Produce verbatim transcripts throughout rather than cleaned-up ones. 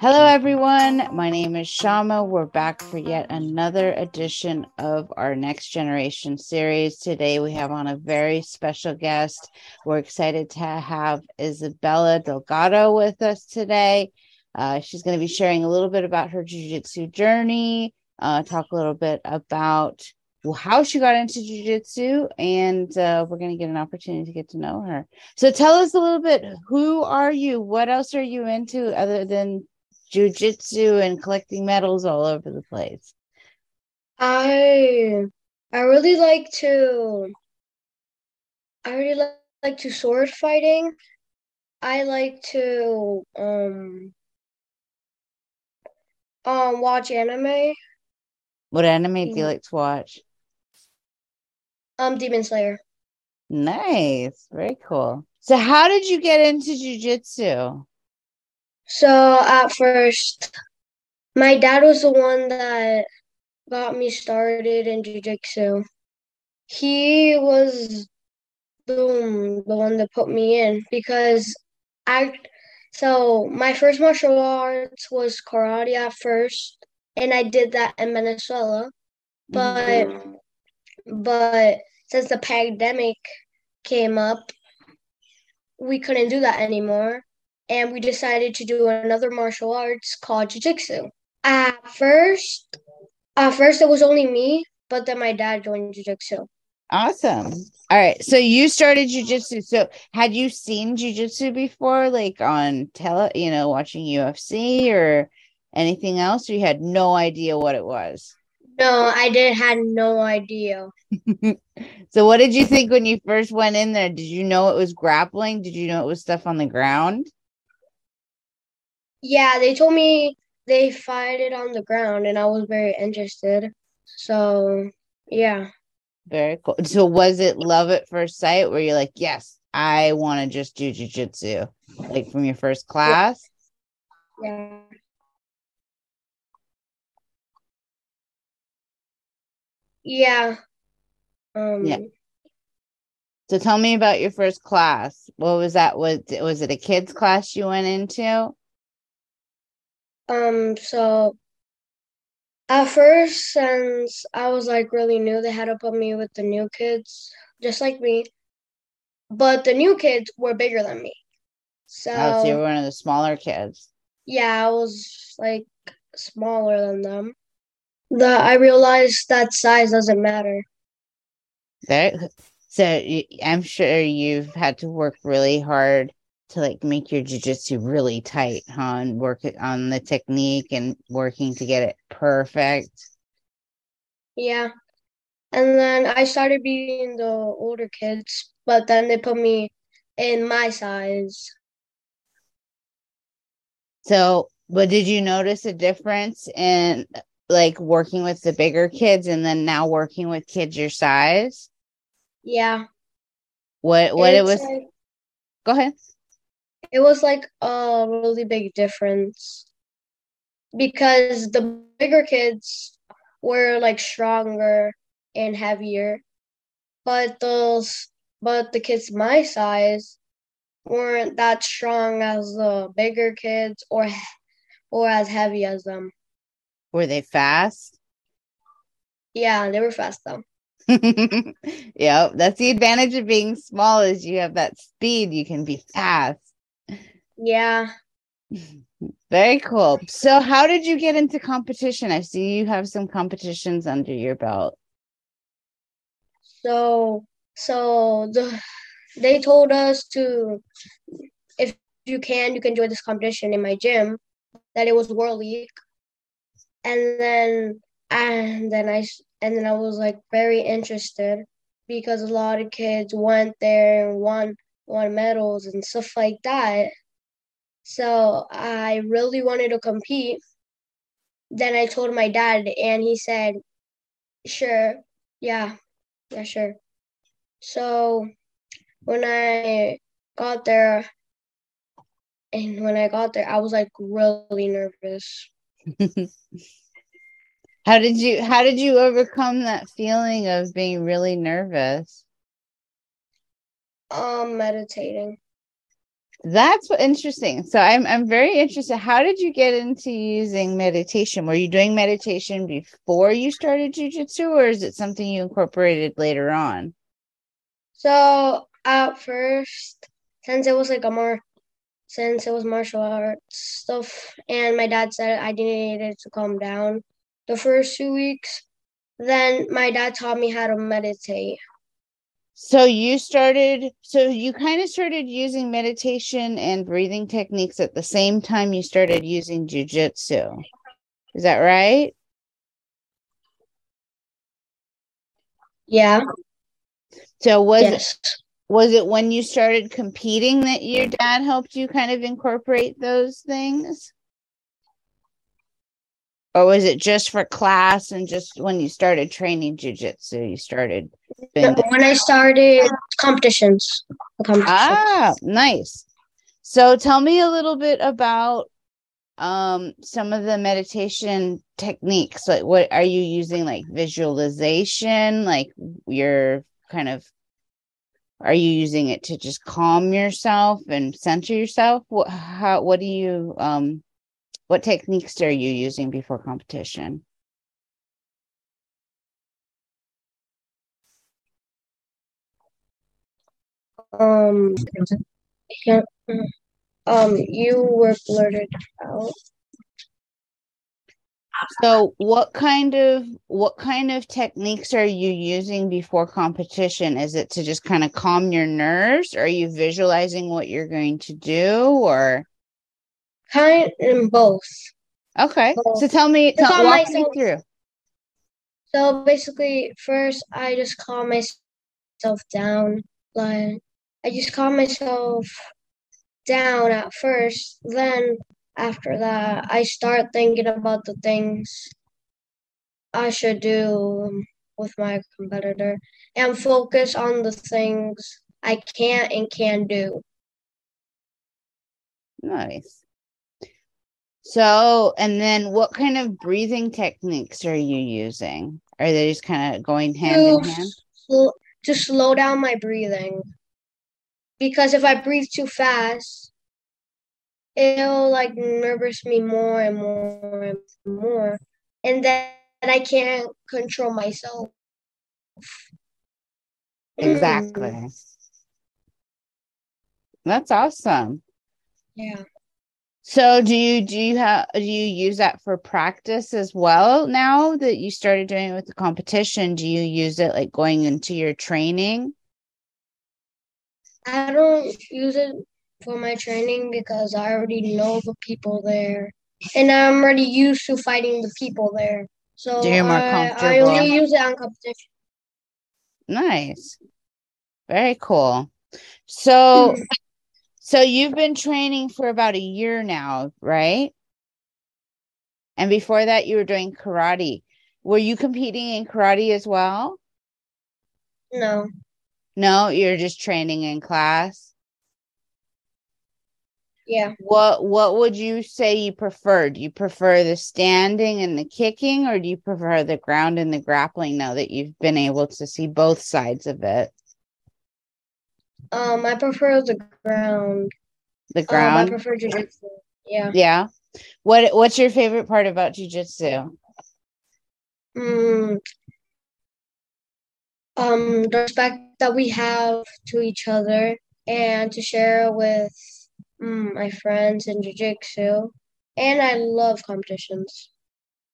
Hello, everyone. My name is Shama. We're back for yet another edition of our Next Generation series. Today, we have on a very special guest. We're excited to have Isabella Delgado with us today. Uh, she's going to be sharing a little bit about her jiu-jitsu journey, uh, talk a little bit about how she got into jiu-jitsu, and uh, we're going to get an opportunity to get to know her. So tell us a little bit, who are you? What else are you into other than jiu-jitsu and collecting medals all over the place? I I really like to I really like, like to sword fighting. I like to um um watch anime. What anime do you like to watch? Um, Demon Slayer. Nice. Very cool. So how did you get into jiu-jitsu? So at first, my dad was the one that got me started in jiu-jitsu. He was the, the one that put me in because I... So my first martial arts was karate at first. And I did that in Venezuela, but mm-hmm. but since the pandemic came up, we couldn't do that anymore, and we decided to do another martial arts called jiu-jitsu. At first, at first it was only me, but then my dad joined jiu-jitsu. Awesome. All right. So you started jiu-jitsu. So had you seen jiu-jitsu before, like on tele, you know, watching U F C or anything else? You had no idea what it was? No, I did had no idea. So what did you think when you first went in there? Did you know it was grappling? Did you know it was stuff on the ground? Yeah, they told me they fight it on the ground, and I was very interested. So, yeah. Very cool. So was it love at first sight? Where you're like, yes, I want to just do jiu-jitsu? Like from your first class? Yeah. Yeah. Um, yeah. So tell me about your first class. What was that? Was, was it a kids class you went into? Um. So at first, since I was like really new, they had to put me with the new kids, just like me. But the new kids were bigger than me. So, oh, so you were one of the smaller kids. Yeah, I was like smaller than them. That I realized that size doesn't matter. That, so you, I'm sure you've had to work really hard to like make your jiu-jitsu really tight, huh? And work it on the technique and working to get it perfect. Yeah. And then I started beating the older kids, but then they put me in my size. So, but did you notice a difference in like working with the bigger kids and then now working with kids your size? Yeah. What what it's it was like, go ahead. It was like a really big difference because the bigger kids were like stronger and heavier, but those but the kids my size weren't that strong as the bigger kids or or as heavy as them. Were they fast? Yeah, they were fast, though. Yep, that's the advantage of being small is you have that speed. You can be fast. Yeah. Very cool. So how did you get into competition? I see you have some competitions under your belt. So, so the, they told us to, if you can, you can join this competition in my gym, that it was World League. And then, and then I, and then I was like very interested because a lot of kids went there and won, won medals and stuff like that. So I really wanted to compete. Then I told my dad, and he said, "Sure, yeah, yeah, sure." So when I got there, and when I got there, I was like really nervous. How did you how did you overcome that feeling of being really nervous? Um meditating. That's interesting. So I'm I'm very interested. How did you get into using meditation? Were you doing meditation before you started jujitsu, or is it something you incorporated later on? So at first, since it was like a more, since it was martial arts stuff, and my dad said I needed to calm down the first two weeks, then my dad taught me how to meditate. So you started, so you kind of started using meditation and breathing techniques at the same time you started using jiu-jitsu. Is that right? Yeah. So was, yes. it, was it when you started competing that your dad helped you kind of incorporate those things? Or was it just for class and just when you started training jiu-jitsu, you started? Being- when I started competitions, competitions. Ah, nice. So tell me a little bit about um, some of the meditation techniques. Like, what are you using? Like visualization, like you're kind of, are you using it to just calm yourself and center yourself? What, how, what do you, um, What techniques are you using before competition? Um, um, you were blurted out. So, what kind of what kind of techniques are you using before competition? Is it to just kind of calm your nerves? Or are you visualizing what you're going to do, or? Kind in both. Okay. Both. So tell me, tell, walk myself, me through. So basically, first I just calm myself down. Like I just calm myself down at first. Then after that, I start thinking about the things I should do with my competitor and focus on the things I can't and can do. Nice. So, and then what kind of breathing techniques are you using? Are they just kind of going hand to in hand? Sl- to slow down my breathing. Because if I breathe too fast, it'll like nervous me more and more and more. And then I can't control myself. Exactly. Mm. That's awesome. Yeah. So do you do you have do you use that for practice as well now that you started doing it with the competition? Do you use it like going into your training? I don't use it for my training because I already know the people there. And I'm already used to fighting the people there. So you're more comfortable. I, I only use it on competition. Nice. Very cool. So So you've been training for about a year now, right? And before that, you were doing karate. Were you competing in karate as well? No. No, you're just training in class? Yeah. What What would you say you prefer? Do you prefer the standing and the kicking, or do you prefer the ground and the grappling now that you've been able to see both sides of it? Um, I prefer the ground. The ground? Um, I prefer jiu-jitsu, yeah. Yeah? What What's your favorite part about jiu-jitsu? Mm, um, the respect that we have to each other and to share with mm, my friends in jiu-jitsu. And I love competitions.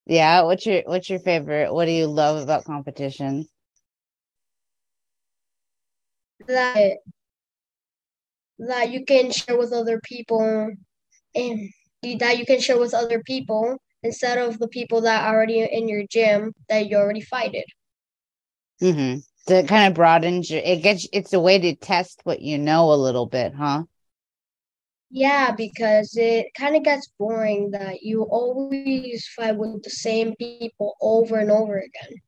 Yeah? What's your, what's your favorite? What do you love about competitions? That... that you can share with other people and that you can share with other people instead of the people that are already in your gym that you already fighted. Mm-hmm. So it kind of broadens your, it gets, it's a way to test what you know a little bit, huh? Yeah, because it kind of gets boring that you always fight with the same people over and over again.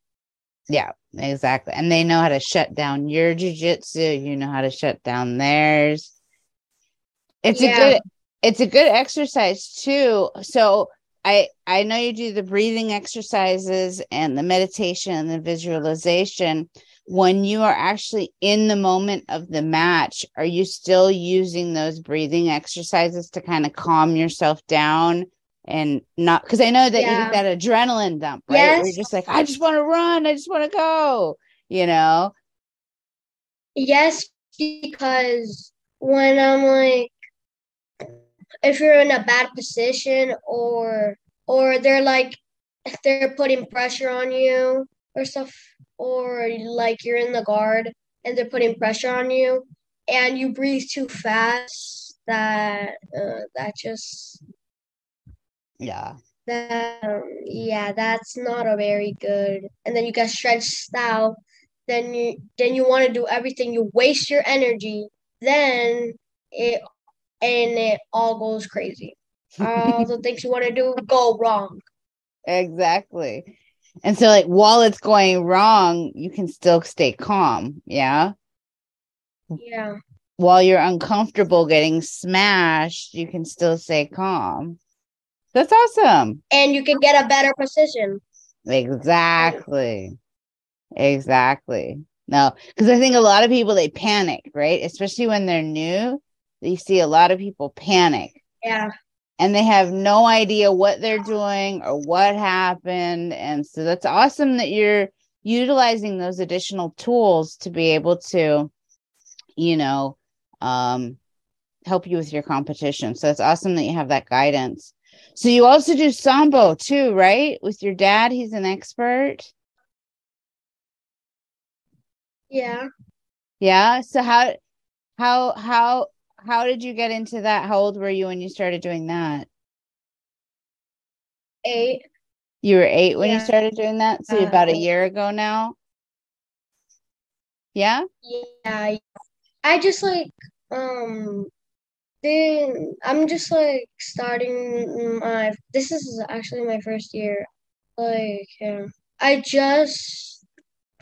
Yeah, exactly. And they know how to shut down your jiu-jitsu. You know how to shut down theirs. It's yeah. a good it's a good exercise too. So I I know you do the breathing exercises and the meditation and the visualization. When you are actually in the moment of the match, are you still using those breathing exercises to kind of calm yourself down and not, because I know that yeah. you get that adrenaline dump, right? Yes. Where you're just like, I just want to run. I just want to go, you know? Yes, because when I'm like, if you're in a bad position or or they're like, they're putting pressure on you or stuff, or like you're in the guard and they're putting pressure on you and you breathe too fast, that, uh, that just, yeah, that, um, yeah, that's not a very good, and then you get stretched out, then you, then you want to do everything, you waste your energy, then it And it all goes crazy. All the things you want to do go wrong. Exactly. And so, like, while it's going wrong, you can still stay calm. Yeah. Yeah. While you're uncomfortable getting smashed, you can still stay calm. That's awesome. And you can get a better position. Exactly. Exactly. No, because I think a lot of people, they panic, right? Especially when they're new. You see a lot of people panic. Yeah. And they have no idea what they're doing or what happened. And so that's awesome that you're utilizing those additional tools to be able to, you know, um, help you with your competition. So it's awesome that you have that guidance. So you also do Sambo too, right? With your dad, he's an expert. Yeah. Yeah. So how, how, how, How did you get into that? How old were you when you started doing that? Eight. You were eight when yeah. you started doing that? So uh, about a year ago now? Yeah? Yeah. I just like, um, then I'm just like starting my, this is actually my first year. Like, yeah. I just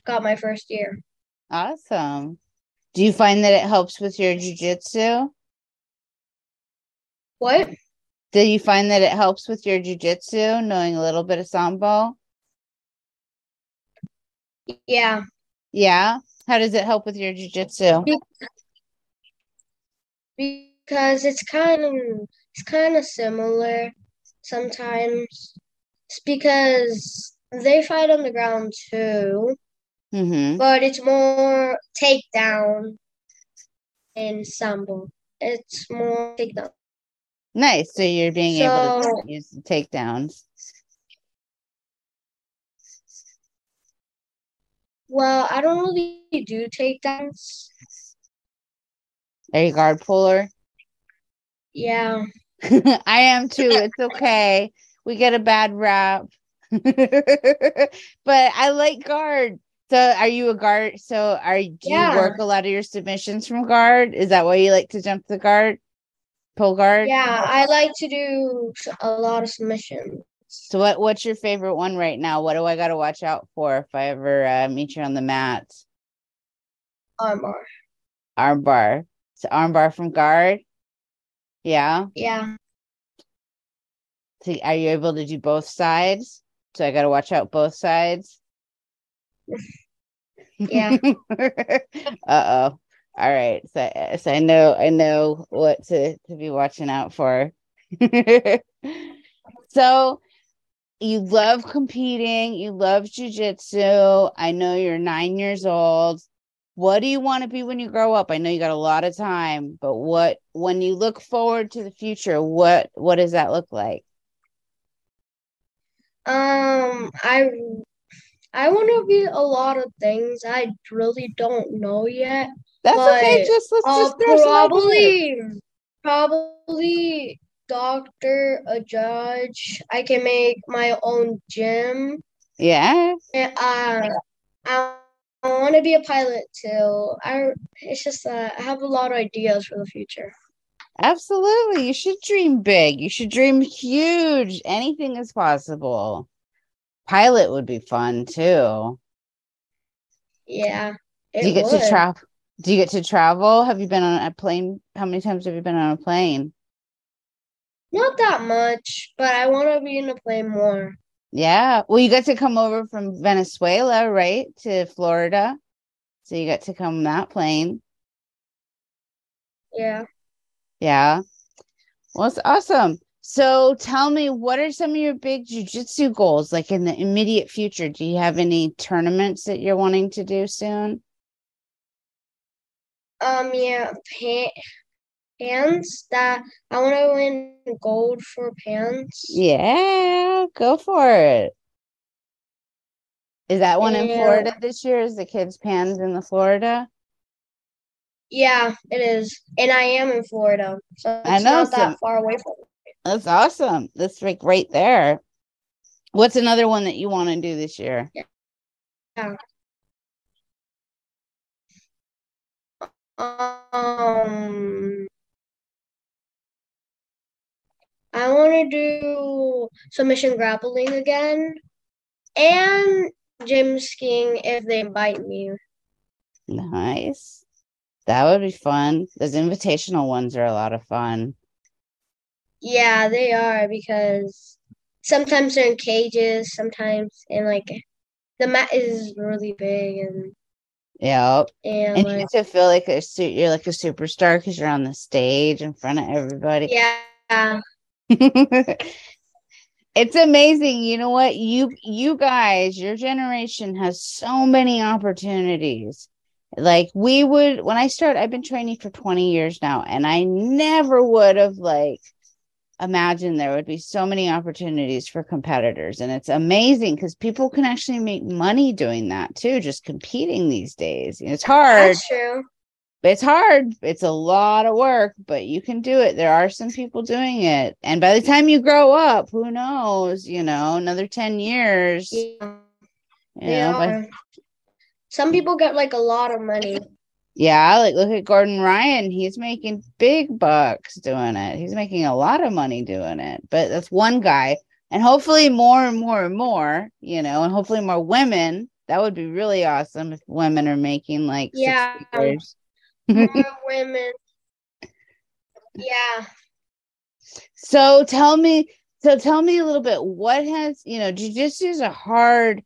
got my first year. Awesome. Do you find that it helps with your jiu-jitsu? What? Do you find that it helps with your jiu-jitsu, knowing a little bit of Sambo? Yeah. Yeah? How does it help with your jiu-jitsu? Because it's kind of it's kind of similar sometimes. It's because they fight on the ground too. Mm-hmm. But it's more takedown in Sambo. It's more takedown. Nice. So you're being so, able to use the takedowns. Well, I don't really do takedowns. Are you guard puller? Yeah. I am too. It's okay. We get a bad rap. But I like guard. So are you a guard? So are do yeah. you work a lot of your submissions from guard? Is that why you like to jump the guard? Pull guard? Yeah, I like to do a lot of submissions. So what, what's your favorite one right now? What do I got to watch out for if I ever uh, meet you on the mat? Armbar. Armbar. So armbar from guard? Yeah? Yeah. So are you able to do both sides? So I got to watch out both sides? Yeah. Uh-oh. All right. So, so I know I know what to, to be watching out for. So you love competing. You love jujitsu. I know you're nine years old. What do you want to be when you grow up? I know you got a lot of time, but what when you look forward to the future, what what does that look like? Um, I I want to be a lot of things. I really don't know yet. That's okay. Just let's uh, just throw probably, some probably doctor, a judge. I can make my own gym. Yeah. And uh, I I want to be a pilot too. I it's just uh, I have a lot of ideas for the future. Absolutely, you should dream big. You should dream huge. Anything is possible. Pilot would be fun too. Yeah. Do you get would. to travel? Do you get to travel? Have you been on a plane? How many times have you been on a plane? Not that much, but I want to be in to play more. Yeah. Well, you got to come over from Venezuela, right, to Florida. So you got to come that plane. Yeah. Yeah. Well, it's awesome. So tell me, what are some of your big jiu-jitsu goals, like in the immediate future? Do you have any tournaments that you're wanting to do soon? Um, yeah, Pans. That I want to win gold for Pans. Yeah, go for it. Is that one yeah. in Florida this year? Is the kids Pans in the Florida? Yeah, it is, and I am in Florida, so it's not some. that far away from me. That's awesome. That's like right there. What's another one that you want to do this year? Yeah. Um, I want to do submission grappling again, and gym skiing if they invite me. Nice. That would be fun. Those invitational ones are a lot of fun. Yeah, they are, because sometimes they're in cages, sometimes, and like the mat is really big, and yeah, and, and like, you get to feel like a suit. You're like a superstar because you're on the stage in front of everybody. Yeah, it's amazing. You know what? You you guys, your generation has so many opportunities. Like we would, when I started, I've been training for twenty years now, and I never would have like. Imagine there would be so many opportunities for competitors, and it's amazing because people can actually make money doing that too, just competing these days. It's hard. That's true. It's hard. It's a lot of work, but you can do it. There are some people doing it, and by the time you grow up, who knows? You know, another ten years. Yeah. You know, by... Some people get like a lot of money. Yeah, like look at Gordon Ryan. He's making big bucks doing it. He's making a lot of money doing it. But that's one guy. And hopefully more and more and more, you know, and hopefully more women. That would be really awesome if women are making like yeah. six figures. More women. Yeah. So tell me, so tell me a little bit, what has, you know, jiu-jitsu is a hard,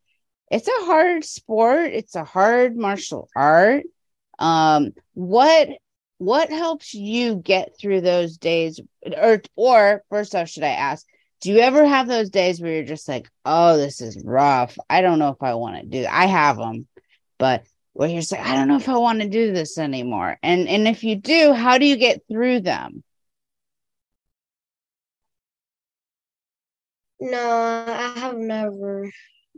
it's a hard sport. It's a hard martial art. Um, what, what helps you get through those days or, or first off, should I ask, do you ever have those days where you're just like, oh, this is rough. I don't know if I want to do that. I have them, but where you're just like, I don't know if I want to do this anymore. And, and if you do, how do you get through them? No, I have never,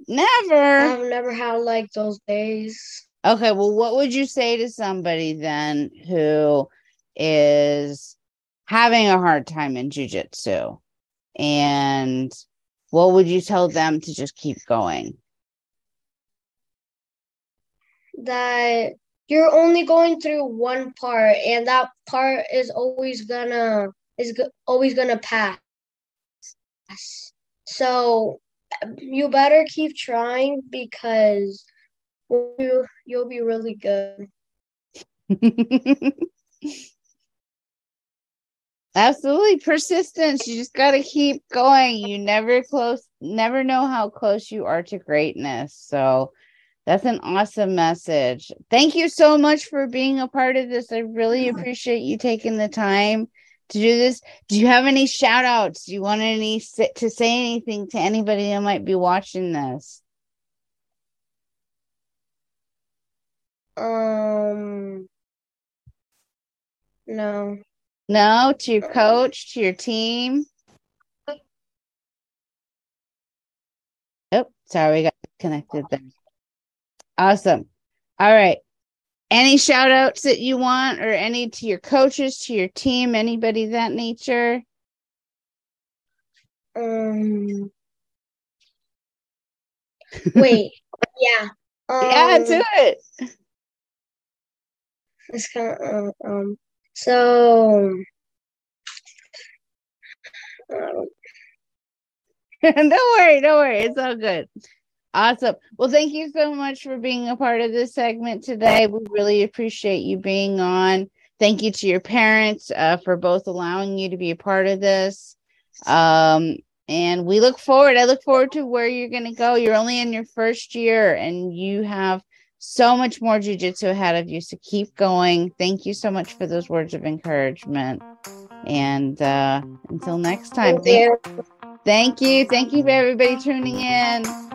never, I've never had like those days. Okay, well, what would you say to somebody then who is having a hard time in jiu-jitsu? And what would you tell them to just keep going? That you're only going through one part, and that part is always gonna is go- always gonna pass. So you better keep trying, because You, you'll be really good. Absolutely. Persistence. You just got to keep going. You never close, never know how close you are to greatness. So that's an awesome message. Thank you so much for being a part of this. I really appreciate you taking the time to do this. Do you have any shout outs? Do you want any to say anything to anybody that might be watching this? Um, no. No, to your coach, to your team? Oh, sorry, we got disconnected there. Awesome. All right. Any shout outs that you want, or any to your coaches, to your team, anybody of that nature? Um. Wait, yeah. Um, yeah, do it. It's kind of uh, um. So, um. don't worry, don't worry. It's all good. Awesome. Well, thank you so much for being a part of this segment today. We really appreciate you being on. Thank you to your parents uh, for both allowing you to be a part of this. Um, and we look forward. I look forward to where you're going to go. You're only in your first year and you have so much more jiu-jitsu ahead of you. So keep going. Thank you so much for those words of encouragement. And uh, until next time. Thank you. Thank you. Thank you for everybody tuning in.